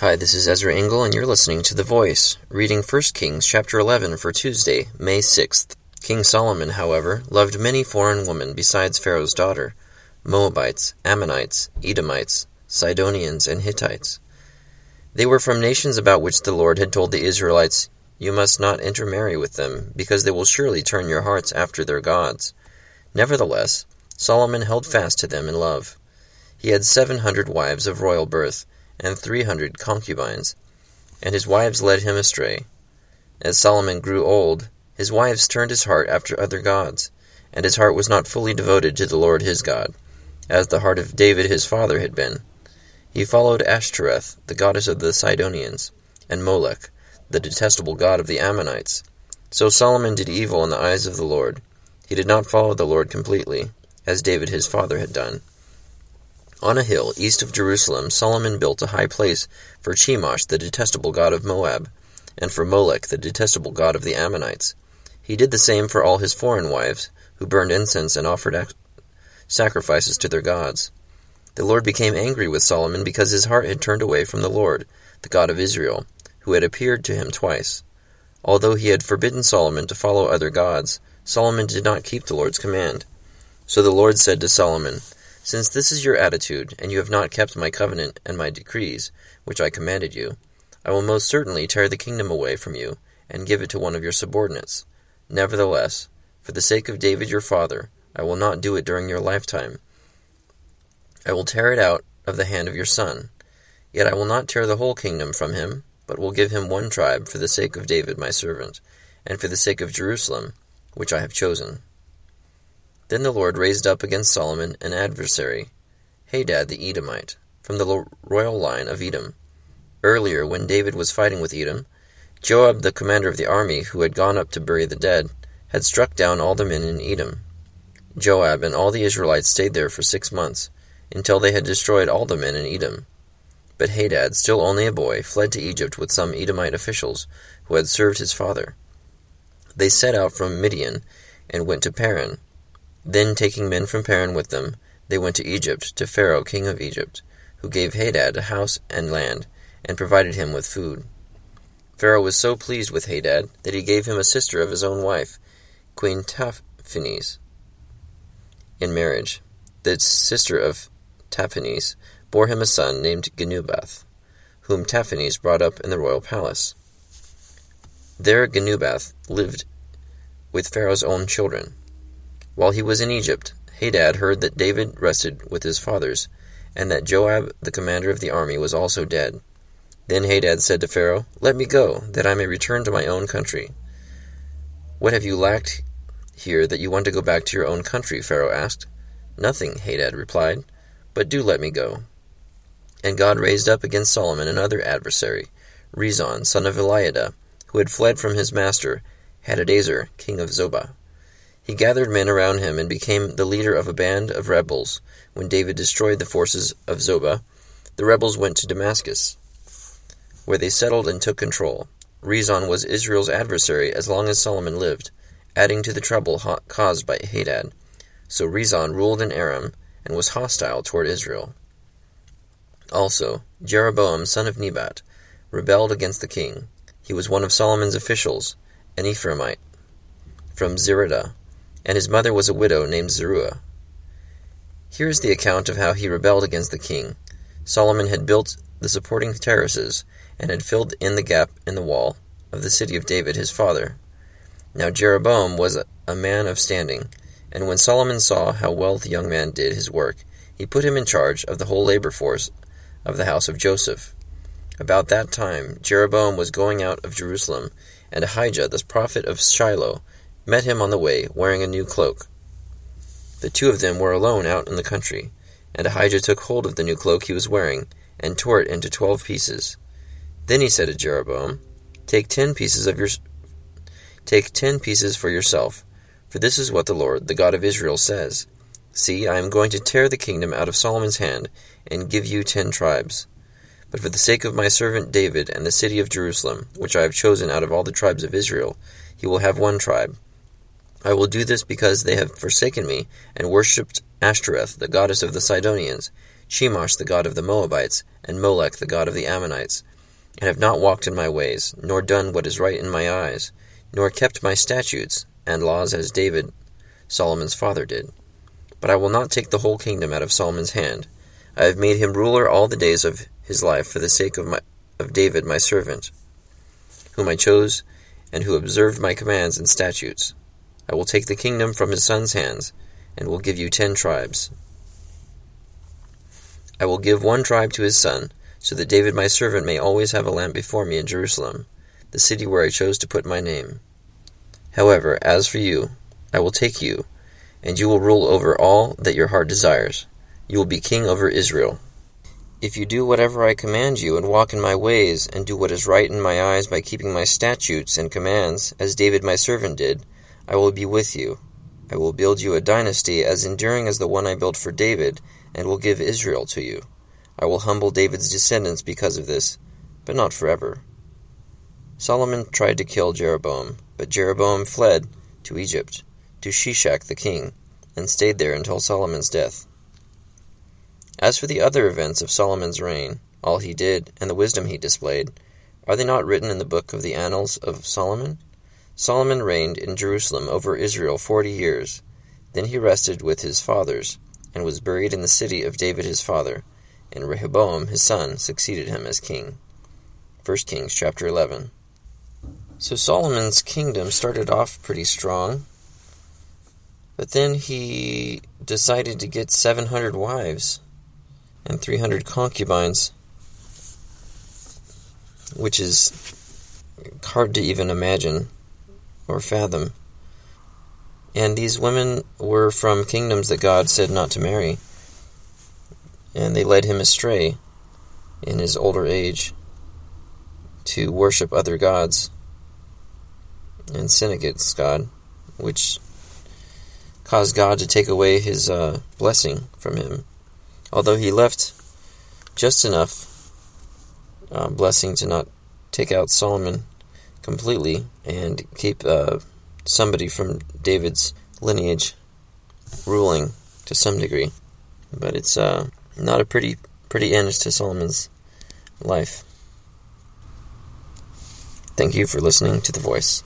Hi, this is Ezra Engel, and you're listening to The Voice, reading First Kings chapter 11 for Tuesday, May 6th. King Solomon, however, loved many foreign women besides Pharaoh's daughter, Moabites, Ammonites, Edomites, Sidonians, and Hittites. They were from nations about which the Lord had told the Israelites, "You must not intermarry with them, because they will surely turn your hearts after their gods." Nevertheless, Solomon held fast to them in love. He had 700 wives of royal birth, and 300 concubines, and his wives led him astray. As Solomon grew old, his wives turned his heart after other gods, and his heart was not fully devoted to the Lord his God, as the heart of David his father had been. He followed Ashtoreth, the goddess of the Sidonians, and Molech, the detestable god of the Ammonites. So Solomon did evil in the eyes of the Lord. He did not follow the Lord completely, as David his father had done. On a hill east of Jerusalem, Solomon built a high place for Chemosh, the detestable god of Moab, and for Molech, the detestable god of the Ammonites. He did the same for all his foreign wives, who burned incense and offered sacrifices to their gods. The Lord became angry with Solomon because his heart had turned away from the Lord, the God of Israel, who had appeared to him twice. Although he had forbidden Solomon to follow other gods, Solomon did not keep the Lord's command. So the Lord said to Solomon, "Since this is your attitude, and you have not kept my covenant and my decrees, which I commanded you, I will most certainly tear the kingdom away from you, and give it to one of your subordinates. Nevertheless, for the sake of David your father, I will not do it during your lifetime. I will tear it out of the hand of your son. Yet I will not tear the whole kingdom from him, but will give him one tribe for the sake of David my servant, and for the sake of Jerusalem, which I have chosen." Then the Lord raised up against Solomon an adversary, Hadad the Edomite, from the royal line of Edom. Earlier, when David was fighting with Edom, Joab, the commander of the army, who had gone up to bury the dead, had struck down all the men in Edom. Joab and all the Israelites stayed there for 6 months, until they had destroyed all the men in Edom. But Hadad, still only a boy, fled to Egypt with some Edomite officials who had served his father. They set out from Midian and went to Paran. Then, taking men from Paran with them, they went to Egypt, to Pharaoh king of Egypt, who gave Hadad a house and land, and provided him with food. Pharaoh was so pleased with Hadad that he gave him a sister of his own wife, Queen Taphines, in marriage. The sister of Taphines bore him a son named Genubath, whom Taphines brought up in the royal palace. There Genubath lived with Pharaoh's own children. While he was in Egypt, Hadad heard that David rested with his fathers, and that Joab, the commander of the army, was also dead. Then Hadad said to Pharaoh, "Let me go, that I may return to my own country." "What have you lacked here that you want to go back to your own country?" Pharaoh asked. "Nothing," Hadad replied, "but do let me go." And God raised up against Solomon another adversary, Rezon, son of Eliadah, who had fled from his master, Hadadezer, king of Zobah. He gathered men around him and became the leader of a band of rebels. When David destroyed the forces of Zobah, the rebels went to Damascus, where they settled and took control. Rezon was Israel's adversary as long as Solomon lived, adding to the trouble caused by Hadad. So Rezon ruled in Aram and was hostile toward Israel. Also, Jeroboam, son of Nebat, rebelled against the king. He was one of Solomon's officials, an Ephraimite from Zeridah, and his mother was a widow named Zeruah. Here is the account of how he rebelled against the king. Solomon had built the supporting terraces, and had filled in the gap in the wall of the city of David his father. Now Jeroboam was a man of standing, and when Solomon saw how well the young man did his work, he put him in charge of the whole labor force of the house of Joseph. About that time Jeroboam was going out of Jerusalem, and Ahijah, the prophet of Shiloh, met him on the way, wearing a new cloak. The two of them were alone out in the country, and Ahijah took hold of the new cloak he was wearing, and tore it into 12 pieces. Then he said to Jeroboam, "Take 10 pieces for yourself, for this is what the Lord, the God of Israel, says. See, I am going to tear the kingdom out of Solomon's hand, and give you 10 tribes. But for the sake of my servant David and the city of Jerusalem, which I have chosen out of all the tribes of Israel, he will have one tribe. I will do this because they have forsaken me and worshipped Ashtoreth, the goddess of the Sidonians, Chemosh the god of the Moabites, and Molech the god of the Ammonites, and have not walked in my ways, nor done what is right in my eyes, nor kept my statutes and laws as David, Solomon's father, did. But I will not take the whole kingdom out of Solomon's hand. I have made him ruler all the days of his life for the sake of David my servant, whom I chose, and who observed my commands and statutes. I will take the kingdom from his son's hands, and will give you 10 tribes. I will give 1 tribe to his son, so that David my servant may always have a lamp before me in Jerusalem, the city where I chose to put my name. However, as for you, I will take you, and you will rule over all that your heart desires. You will be king over Israel. If you do whatever I command you, and walk in my ways, and do what is right in my eyes by keeping my statutes and commands, as David my servant did, I will be with you. I will build you a dynasty as enduring as the one I built for David, and will give Israel to you. I will humble David's descendants because of this, but not forever. Solomon tried to kill Jeroboam, but Jeroboam fled to Egypt, to Shishak the king, and stayed there until Solomon's death. As for the other events of Solomon's reign, all he did, and the wisdom he displayed, are they not written in the book of the annals of Solomon? Solomon reigned in Jerusalem over Israel 40 years. Then he rested with his fathers, and was buried in the city of David his father, and Rehoboam his son succeeded him as king. First Kings chapter 11. So Solomon's kingdom started off pretty strong, but then he decided to get 700 wives and 300 concubines, which is hard to even imagine or fathom. And these women were from kingdoms that God said not to marry, and they led him astray in his older age to worship other gods and sin against God, which caused God to take away his blessing from him, although he left just enough blessing to not take out Solomon completely and keep somebody from David's lineage ruling to some degree. But it's not a pretty end to Solomon's life. Thank you for listening to The Voice.